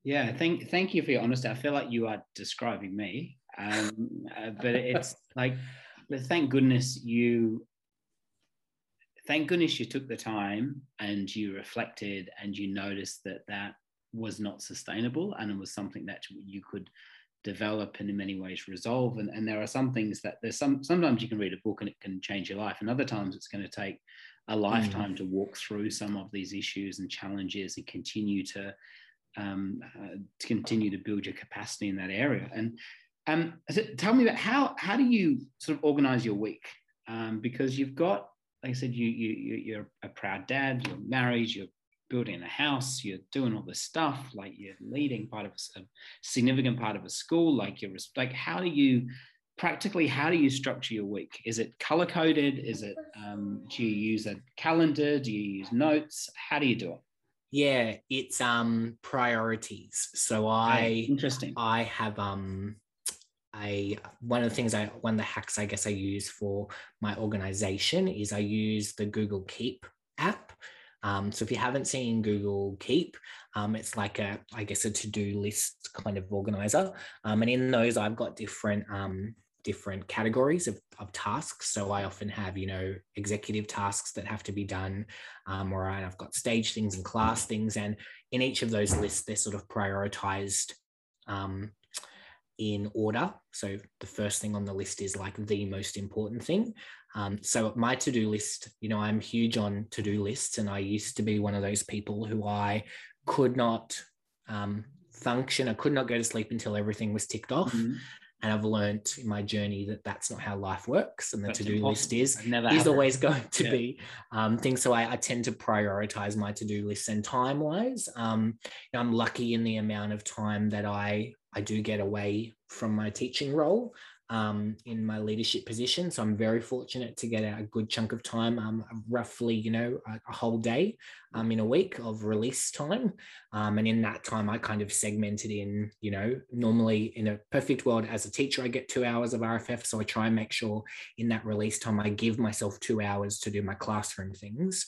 Yeah, thank thank you for your honesty. I feel like you are describing me, um, uh, but it's like, but thank goodness you, thank goodness you took the time and you reflected and you noticed that that was not sustainable, and it was something that you could develop and in many ways resolve. And, and there are some things that there's some, sometimes you can read a book and it can change your life, and other times it's going to take a lifetime mm. to walk through some of these issues and challenges and continue to, um, uh, to continue to build your capacity in that area. And um, so tell me about how, how do you sort of organize your week? Um, because you've got, like I said, you, you, you're a proud dad, you're married, you're building a house, you're doing all this stuff, like you're leading part of a, a significant part of a school, like you're like, how do you practically, how do you structure your week? Is it color coded? Is it, um, do you use a calendar? Do you use notes? How do you do it? Yeah, it's um, priorities. So I, oh, interesting. I have, um, I, one of the things I, one of the hacks I guess I use for my organization is I use the Google Keep app. Um, so if you haven't seen Google Keep, um, it's like a, I guess, a to-do list kind of organizer. Um, and in those, I've got different um, different categories of, of tasks. So I often have, you know, executive tasks that have to be done, um, or I've got stage things and class things. And in each of those lists, they're sort of prioritized um, in order. So the first thing on the list is like the most important thing. Um, so my to-do list, you know, I'm huge on to-do lists, and I used to be one of those people who I could not um, function. I could not go to sleep until everything was ticked off. Mm-hmm. And I've learned in my journey that that's not how life works. And the that's to-do impossible. list is, never is always going to yeah. be um, things. So I, I tend to prioritize my to-do lists, and time-wise, um, you know, I'm lucky in the amount of time that I, I do get away from my teaching role. Um, in my leadership position. So I'm very fortunate to get a good chunk of time, um, roughly, you know, a, a whole day um, in a week of release time. Um, and in that time, I kind of segmented in, you know, normally in a perfect world as a teacher, I get two hours of R F F. So I try and make sure in that release time, I give myself two hours to do my classroom things.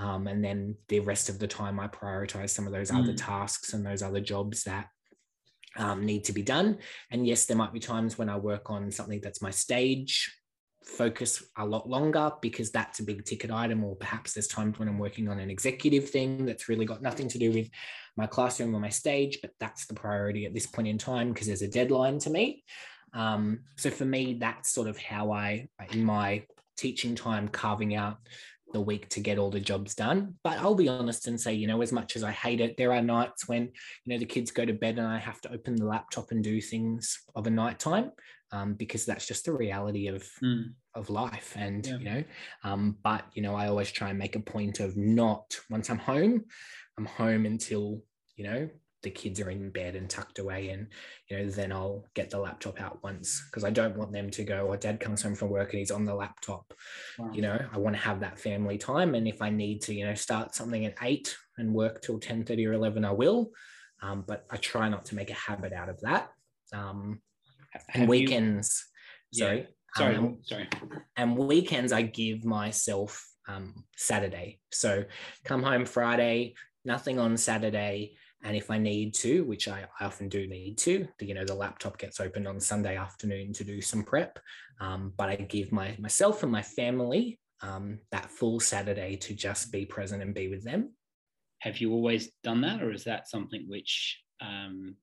Um, and then the rest of the time, I prioritize some of those mm. other tasks and those other jobs that Um, need to be done. And yes, there might be times when I work on something that's my stage focus a lot longer, because that's a big ticket item, or perhaps there's times when I'm working on an executive thing that's really got nothing to do with my classroom or my stage, but that's the priority at this point in time because there's a deadline to meet. Um, so for me, that's sort of how I, in my teaching time, carving out the week to get all the jobs done. But I'll be honest and say, you know, as much as I hate it, there are nights when, you know, the kids go to bed and I have to open the laptop and do things of a night time, um, because that's just the reality of, mm. of life. And, yeah. you know, um, but, you know, I always try and make a point of not, once I'm home, I'm home until, you know, the kids are in bed and tucked away, and, you know, then I'll get the laptop out once, because I don't want them to go, oh, dad comes home from work and he's on the laptop. Wow. You know, I want to have that family time. And if I need to, you know, start something at eight and work till ten thirty or eleven, I will. Um, but I try not to make a habit out of that. Um, and have weekends. You... Sorry. Yeah. Sorry. Um, sorry. And weekends, I give myself um, Saturday. So come home Friday, nothing on Saturday. And if I need to, which I, I often do need to, you know, the laptop gets opened on Sunday afternoon to do some prep. Um, but I give my myself and my family um, that full Saturday to just be present and be with them. Have you always done that? Or is that something which, um,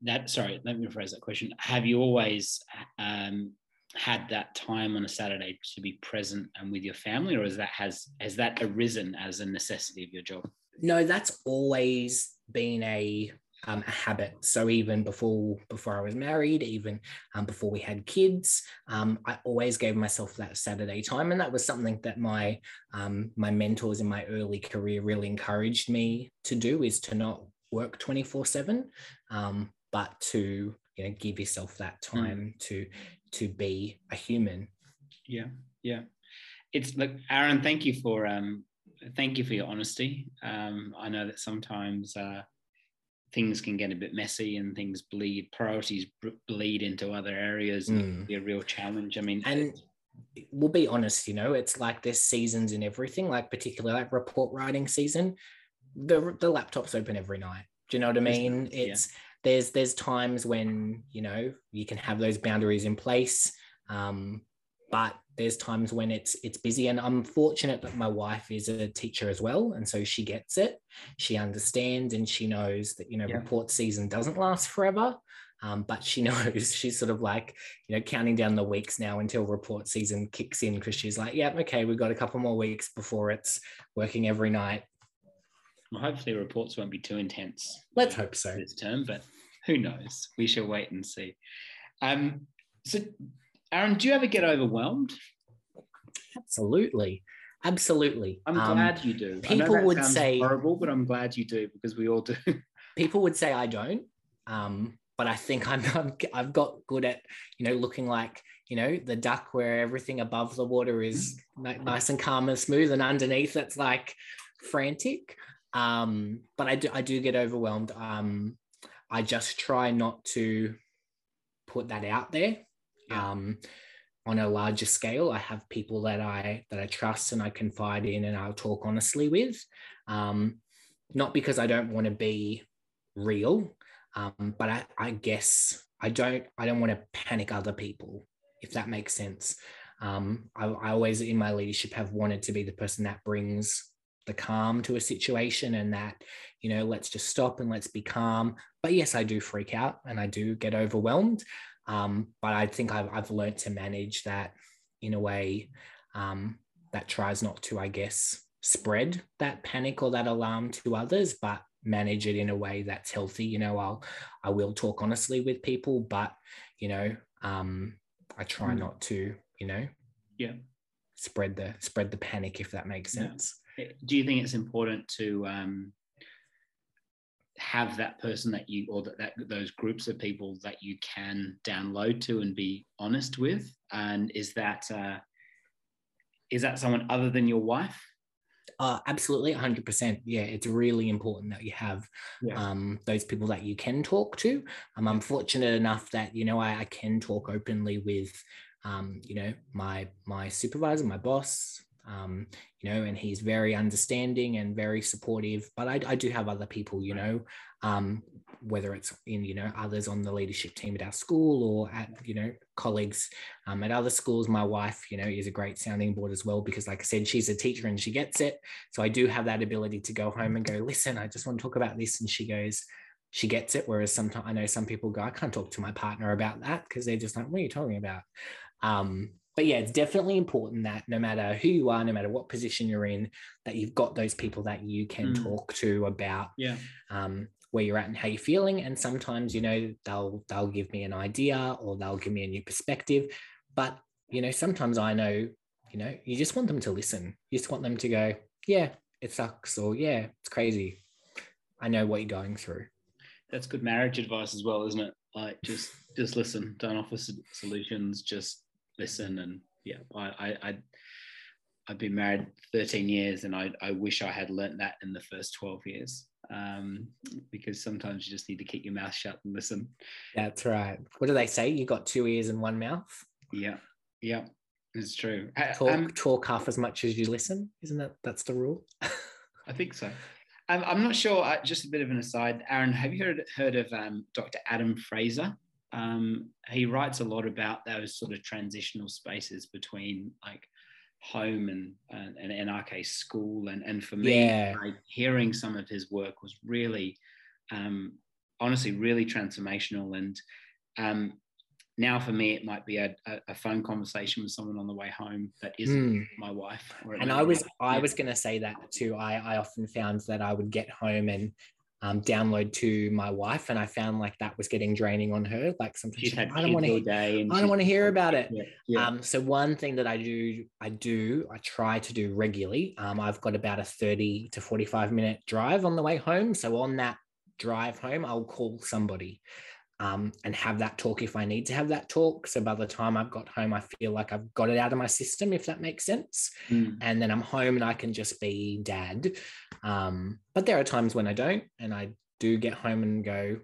that, sorry, let me rephrase that question. Have you always um, had that time on a Saturday to be present and with your family? Or is that, has, has that arisen as a necessity of your job? No, that's always been a, um, a habit. So even before before I was married, even um, before we had kids, um, I always gave myself that Saturday time. And that was something that my um, my mentors in my early career really encouraged me to do, is to not work twenty-four seven, um, but to, you know, give yourself that time mm. to to be a human. Yeah, yeah. It's like, Aaron, thank you for... Um... Thank you for your honesty. Um, I know that sometimes uh, things can get a bit messy and things bleed, priorities bleed into other areas, and mm. it can be a real challenge. I mean, and we'll be honest, you know, it's like there's seasons in everything, like particularly like report writing season, the the laptop's open every night. Do you know what I mean? It's yeah. there's there's times when, you know, you can have those boundaries in place, um, but there's times when it's it's busy. And I'm fortunate that my wife is a teacher as well, and so she gets it, she understands, and she knows that, you know, yeah. report season doesn't last forever, um, but she knows, she's sort of like, you know, counting down the weeks now until report season kicks in, because she's like, yeah, okay, we've got a couple more weeks before it's working every night. Well, hopefully reports won't be too intense. Let's hope so this term, but who knows? We shall wait and see. Um, so Aaron, do you ever get overwhelmed? Absolutely. Absolutely. I'm um, glad you do. People would say horrible, but I'm glad you do, because we all do. People would say I don't. Um, but I think I'm, I'm I've got good at, you know, looking like, you know, the duck where everything above the water is nice and calm and smooth, and underneath it's like frantic. Um, but I do I do get overwhelmed. Um, I just try not to put that out there. Um, on a larger scale, I have people that I that I trust and I confide in, and I'll talk honestly with. Um, not because I don't want to be real, um, but I, I guess I don't I don't want to panic other people, if that makes sense. Um, I, I always in my leadership have wanted to be the person that brings the calm to a situation, and that, you know, let's just stop and let's be calm. But yes, I do freak out and I do get overwhelmed. Um, but I think I've, I've learned to manage that in a way um, that tries not to, I guess, spread that panic or that alarm to others, but manage it in a way that's healthy. You know, I'll, I will talk honestly with people, but, you know, um, I try not to, you know, yeah, spread the, spread the panic, if that makes sense. Yeah. Do you think it's important to, um, have that person that you, or that, that those groups of people that you can download to and be honest with? And is that uh is that someone other than your wife? Uh absolutely, one hundred percent. Yeah, it's really important that you have yeah. um those people that you can talk to. um, I'm fortunate enough that, you know, I, I can talk openly with um you know, my my supervisor, my boss. Um, you know, and he's very understanding and very supportive. But I, I do have other people, you know, um, whether it's in, you know, others on the leadership team at our school, or at, you know, colleagues um, at other schools. My wife, you know, is a great sounding board as well, because like I said, she's a teacher and she gets it. So I do have that ability to go home and go, listen, I just want to talk about this. And she goes, she gets it. Whereas sometimes I know some people go, I can't talk to my partner about that, because they're just like, what are you talking about? Um, But yeah, it's definitely important that no matter who you are, no matter what position you're in, that you've got those people that you can mm. talk to about yeah. um, where you're at and how you're feeling. And sometimes, you know, they'll they'll give me an idea or they'll give me a new perspective. But, you know, sometimes I know, you know, you just want them to listen. You just want them to go, yeah, it sucks, or yeah, it's crazy. I know what you're going through. That's good marriage advice as well, isn't it? Like, just just listen. Don't offer solutions. Just listen. And yeah, I, I, I, I've been married thirteen years, and I, I wish I had learnt that in the first twelve years. Um, because sometimes you just need to keep your mouth shut and listen. That's right. What do they say? You got two ears and one mouth. Yeah, yeah, it's true. Talk, um, talk half as much as you listen. Isn't that that's the rule? I think so. I'm not sure, uh, just a bit of an aside, Aaron, have you heard, heard of um, Doctor Adam Fraser? Um, he writes a lot about those sort of transitional spaces between like home and, uh, and in our case, school. And, and for me, yeah. like, hearing some of his work was really, um, honestly, really transformational. And um, now for me, it might be a, a phone conversation with someone on the way home that isn't mm. my wife. Or and I was, I was going to say that too. I, I often found that I would get home and um, download to my wife, and I found like that was getting draining on her. Like sometimes she's had I don't want to, I don't want to hear about it. Yeah, yeah. Um, so one thing that I do, I do, I try to do regularly. Um, I've got about a thirty to forty-five minute drive on the way home. So on that drive home, I'll call somebody. Um, and have that talk if I need to have that talk. So by the time I've got home, I feel like I've got it out of my system, if that makes sense. Mm. And then I'm home and I can just be dad. Um, but there are times when I don't, and I do get home and go,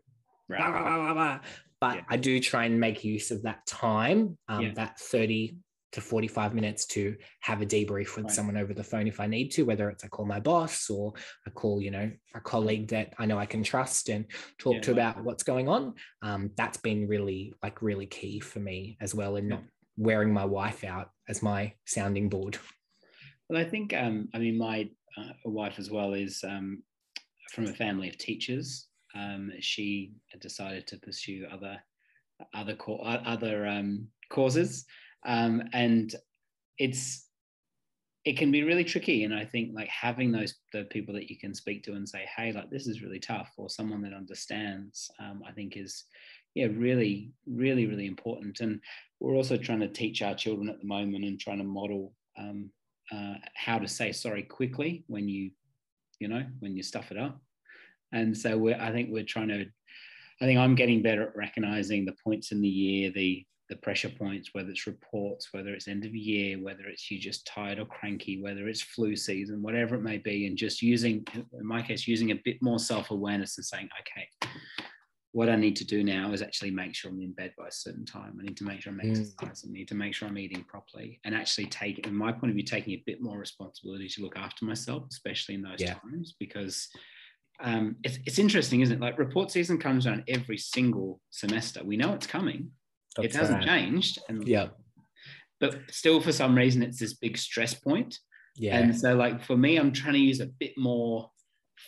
blah, blah, blah, blah. But yeah. I do try and make use of that time, um, yeah. that thirty to forty-five minutes to have a debrief with right. someone over the phone if I need to, whether it's I call my boss or I call, you know, a colleague that I know I can trust and talk yeah, to right. about what's going on. Um, that's been really, like really key for me as well, and yeah. not wearing my wife out as my sounding board. Well, I think, um, I mean, my uh, wife as well is um, from a family of teachers. Um, she decided to pursue other, other, co- other um, causes. Um, and it's, it can be really tricky. And I think like having those, the people that you can speak to and say, hey, like, this is really tough, or someone that understands, um, I think is, yeah, really, really, really important. And we're also trying to teach our children at the moment and trying to model, um, uh, how to say sorry quickly when you, you know, when you stuff it up. And so we're, I think we're trying to, I think I'm getting better at recognizing the points in the year, the, the pressure points, whether it's reports, whether it's end of year, whether it's you just tired or cranky, whether it's flu season, whatever it may be, and just using, in my case, using a bit more self-awareness and saying, okay, what I need to do now is actually make sure I'm in bed by a certain time. I need to make sure I'm exercising. I need to make sure I'm eating properly, and actually take, from my point of view, taking a bit more responsibility to look after myself, especially in those yeah. times, because um, it's, it's interesting, isn't it? Like report season comes around every single semester. We know it's coming. That's it hasn't right. changed, and yeah, but still for some reason it's this big stress point. Yeah, and so like for me, I'm trying to use a bit more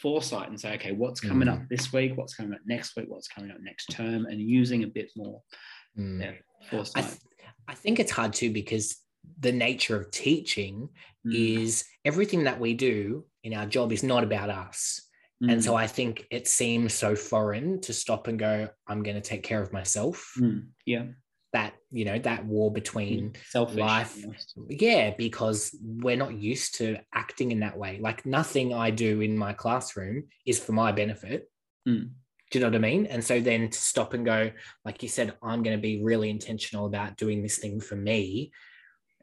foresight and say, okay, what's coming mm. up this week? What's coming up next week? What's coming up next term? And using a bit more mm. yeah, foresight. I, th- I think it's hard too, because the nature of teaching mm. is everything that we do in our job is not about us. Mm. And so I think it seems so foreign to stop and go, I'm going to take care of myself. Mm. Yeah. That, you know, that war between selfish life. Yeah, because we're not used to acting in that way. Like nothing I do in my classroom is for my benefit. Mm. Do you know what I mean? And so then to stop and go, like you said, I'm going to be really intentional about doing this thing for me,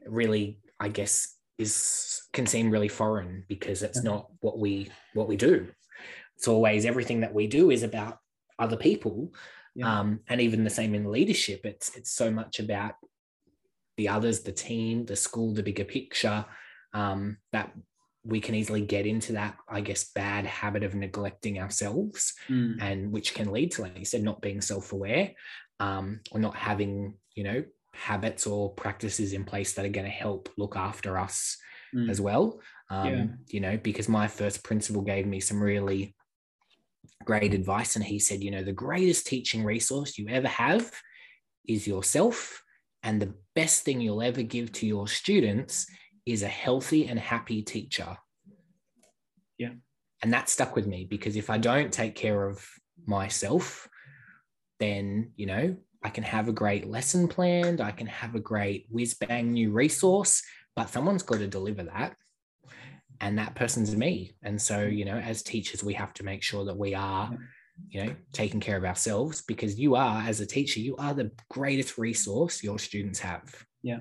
really, I guess, is can seem really foreign, because it's yeah. not what we what we do. It's always everything that we do is about other people. Yeah. Um, and even the same in leadership, it's it's so much about the others, the team, the school, the bigger picture, um, that we can easily get into that, I guess, bad habit of neglecting ourselves, mm. and which can lead to, like you said, not being self-aware, um, or not having, you know, habits or practices in place that are going to help look after us mm. as well. Um, yeah. You know, because my first principal gave me some really great advice, and he said, you know, the greatest teaching resource you ever have is yourself And the best thing you'll ever give to your students is a healthy and happy teacher. Yeah. And that stuck with me, because if I don't take care of myself, then, you know, I can have a great lesson planned, I can have a great whiz-bang new resource, but someone's got to deliver that. And that person's me. And so, you know, as teachers, we have to make sure that we are, you know, taking care of ourselves, because you are, as a teacher, you are the greatest resource your students have. Yeah.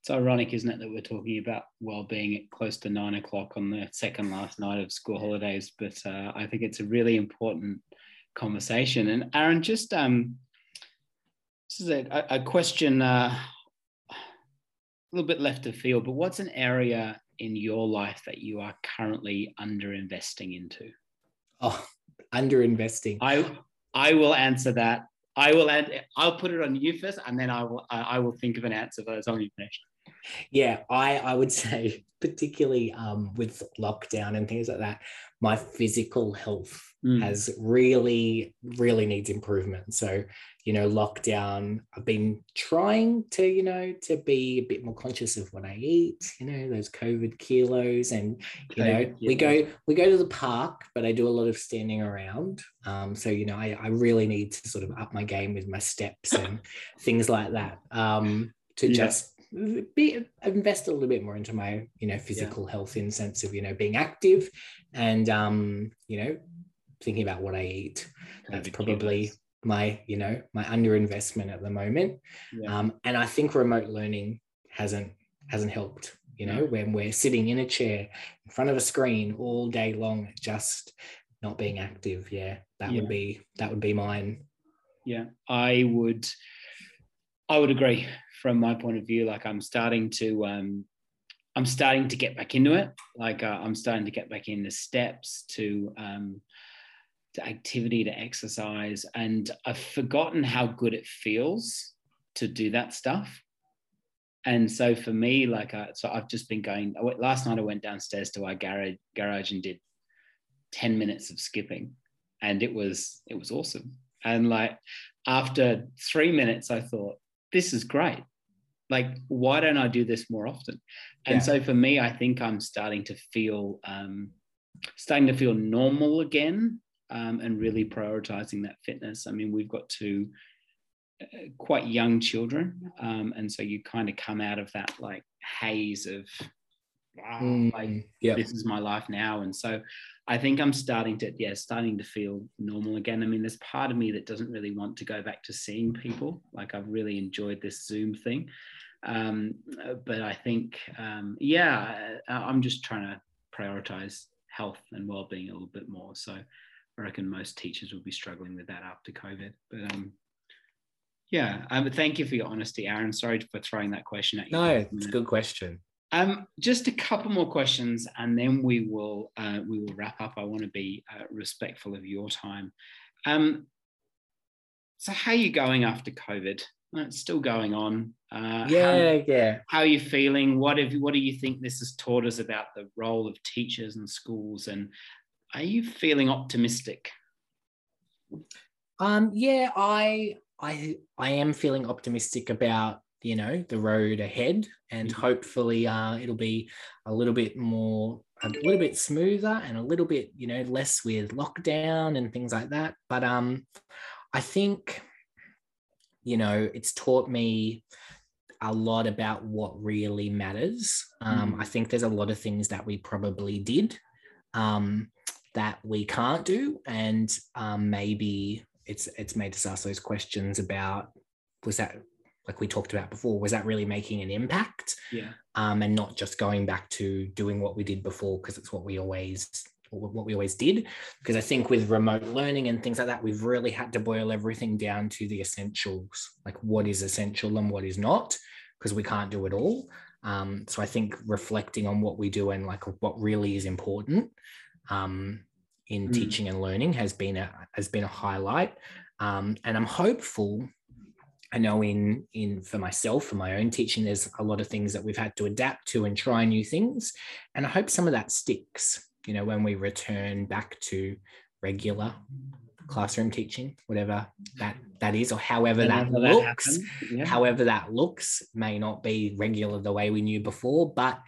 It's ironic, isn't it, that we're talking about well-being at close to nine o'clock on the second last night of school holidays, but uh, I think it's a really important conversation. And Aaron, just um, this is a, a question uh, a little bit left of field, but what's an area in your life that you are currently underinvesting into? Oh, underinvesting. I I will answer that. I will add, I'll put it on you first, and then I will I will think of an answer for those on you finish. Yeah, I, I would say particularly um, with lockdown and things like that, my physical health mm. has really, really needs improvement. So, you know, lockdown, I've been trying to, you know, to be a bit more conscious of what I eat, you know, those COVID kilos. And, you know, COVID, yeah. we go we go to the park, but I do a lot of standing around. Um, so, you know, I, I really need to sort of up my game with my steps and things like that um, to yeah. just... Be, invest a little bit more into my, you know, physical yeah. health, in the sense of, you know, being active and, um, you know, thinking about what I eat. That's probably my, you know, my underinvestment at the moment. Yeah. Um, and I think remote learning hasn't, hasn't helped, you know, yeah. when we're sitting in a chair in front of a screen all day long, just not being active. Yeah. That yeah. would be, that would be mine. Yeah. I would, I would agree. From my point of view, like I'm starting to, um, I'm starting to get back into it. Like uh, I'm starting to get back into steps, to, um, to activity, to exercise. And I've forgotten how good it feels to do that stuff. And so for me, like, I, so I've just been going, I went, last night I went downstairs to our garage, garage and did ten minutes of skipping. And it was, it was awesome. And like, after three minutes, I thought, this is great. Like, why don't I do this more often? And yeah. so for me, I think I'm starting to feel, um, starting to feel normal again, um, and really prioritizing that fitness. I mean, we've got two uh, quite young children. Um, and so you kind of come out of that like haze of, wow, mm, like yep. this is my life now. And so I think I'm starting to, yeah, starting to feel normal again. I mean, there's part of me that doesn't really want to go back to seeing people. Like I've really enjoyed this Zoom thing. Um, but I think, um, yeah, I'm just trying to prioritize health and well-being a little bit more. So I reckon most teachers will be struggling with that after COVID. But um, yeah, um, thank you for your honesty, Aaron. Sorry for throwing that question at you. No, it's a good question. Um, just a couple more questions, and then we will uh, we will wrap up. I want to be uh, respectful of your time. Um, so, how are you going after COVID? It's still going on. Uh, yeah, how, yeah. How are you feeling? What have What do you think this has taught us about the role of teachers and schools? And are you feeling optimistic? Um, yeah, I I I am feeling optimistic about, you know, the road ahead, and hopefully uh, it'll be a little bit more, a little bit smoother and a little bit, you know, less with lockdown and things like that. But um, I think, you know, it's taught me a lot about what really matters. Um, mm. I think there's a lot of things that we probably did um, that we can't do. And um, maybe it's, it's made us ask those questions about, was that, like we talked about before, was that really making an impact? Yeah. Um, and not just going back to doing what we did before because it's what we always what we always did. Because I think with remote learning and things like that, we've really had to boil everything down to the essentials, like what is essential and what is not, because we can't do it all. Um, so I think reflecting on what we do and like what really is important um, in mm. teaching and learning has been a has been a highlight. Um, and I'm hopeful. I know in, in for myself, for my own teaching, there's a lot of things that we've had to adapt to and try new things. And I hope some of that sticks, you know, when we return back to regular classroom teaching, whatever that that is, or however that looks, yeah. however that looks may not be regular the way we knew before, but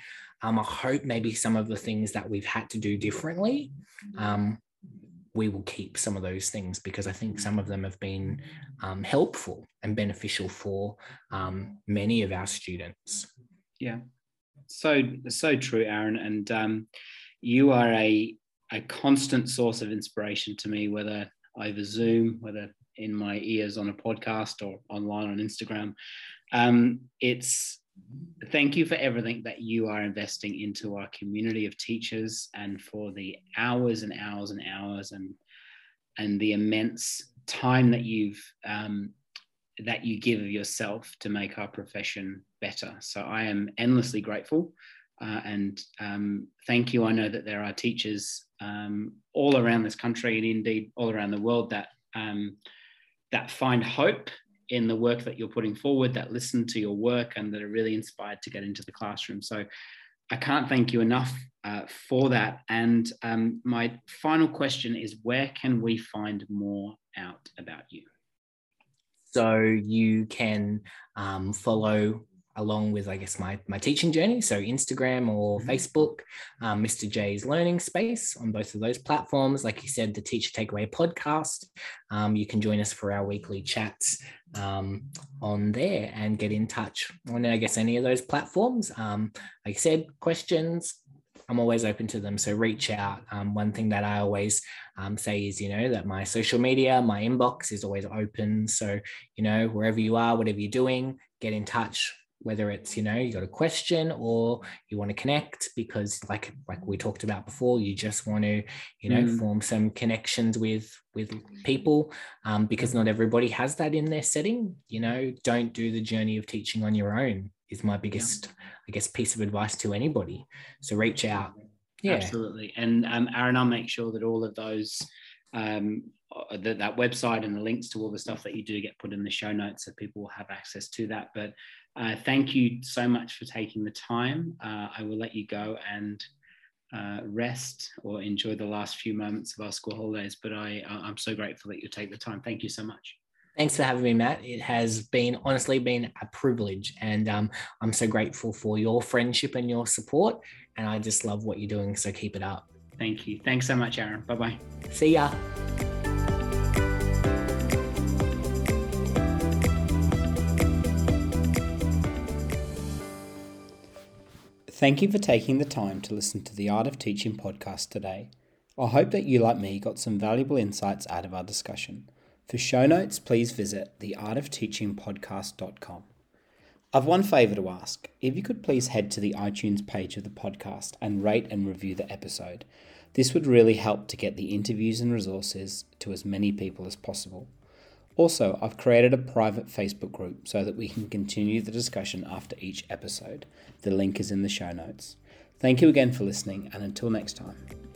um, I hope maybe some of the things that we've had to do differently, um, we will keep some of those things, because I think some of them have been um, helpful and beneficial for um, many of our students. Yeah, so, so true, Aaron. And um, you are a, a constant source of inspiration to me, whether over Zoom, whether in my ears on a podcast or online on Instagram. Um, it's thank you for everything that you are investing into our community of teachers, and for the hours and hours and hours and and the immense time that you've um, that you give of yourself to make our profession better. So I am endlessly grateful, uh, and um, thank you. I know that there are teachers um, all around this country, and indeed all around the world, that um, that find hope in the work that you're putting forward, that listen to your work, and that are really inspired to get into the classroom. So I can't thank you enough uh, for that. And um, my final question is, where can we find more out about you? So you can um, follow along with, I guess, my, my teaching journey. So Instagram or mm-hmm. Facebook, um, Mister J's Learning Space on both of those platforms. Like you said, the Teacher Takeaway podcast. Um, you can join us for our weekly chats um, on there, and get in touch on, I guess, any of those platforms. Um, like I said, questions, I'm always open to them. So reach out. Um, one thing that I always um, say is, you know, that my social media, my inbox is always open. So, you know, wherever you are, whatever you're doing, get in touch. Whether it's, you know, you got a question or you want to connect, because like like we talked about before, you just want to, you know, mm. form some connections with with people, um, because not everybody has that in their setting. You know, don't do the journey of teaching on your own is my biggest, yeah. I guess, piece of advice to anybody. So reach out. Yeah, absolutely. And um, Aaron, I'll make sure that all of those, um, the, that website and the links to all the stuff that you do get put in the show notes, so people will have access to that. But Uh, thank you so much for taking the time. Uh, I will let you go and uh, rest or enjoy the last few moments of our school holidays, but I, I'm so grateful that you take the time. Thank you so much. Thanks for having me, Matt. It has been, honestly, been a privilege, and um, I'm so grateful for your friendship and your support, and I just love what you're doing, so keep it up. Thank you. Thanks so much, Aaron. Bye-bye. See ya. Thank you for taking the time to listen to the Art of Teaching podcast today. I hope that you, like me, got some valuable insights out of our discussion. For show notes, please visit the art of teaching podcast dot com. I've one favour to ask. If you could please head to the iTunes page of the podcast and rate and review the episode. This would really help to get the interviews and resources to as many people as possible. Also, I've created a private Facebook group so that we can continue the discussion after each episode. The link is in the show notes. Thank you again for listening, and until next time.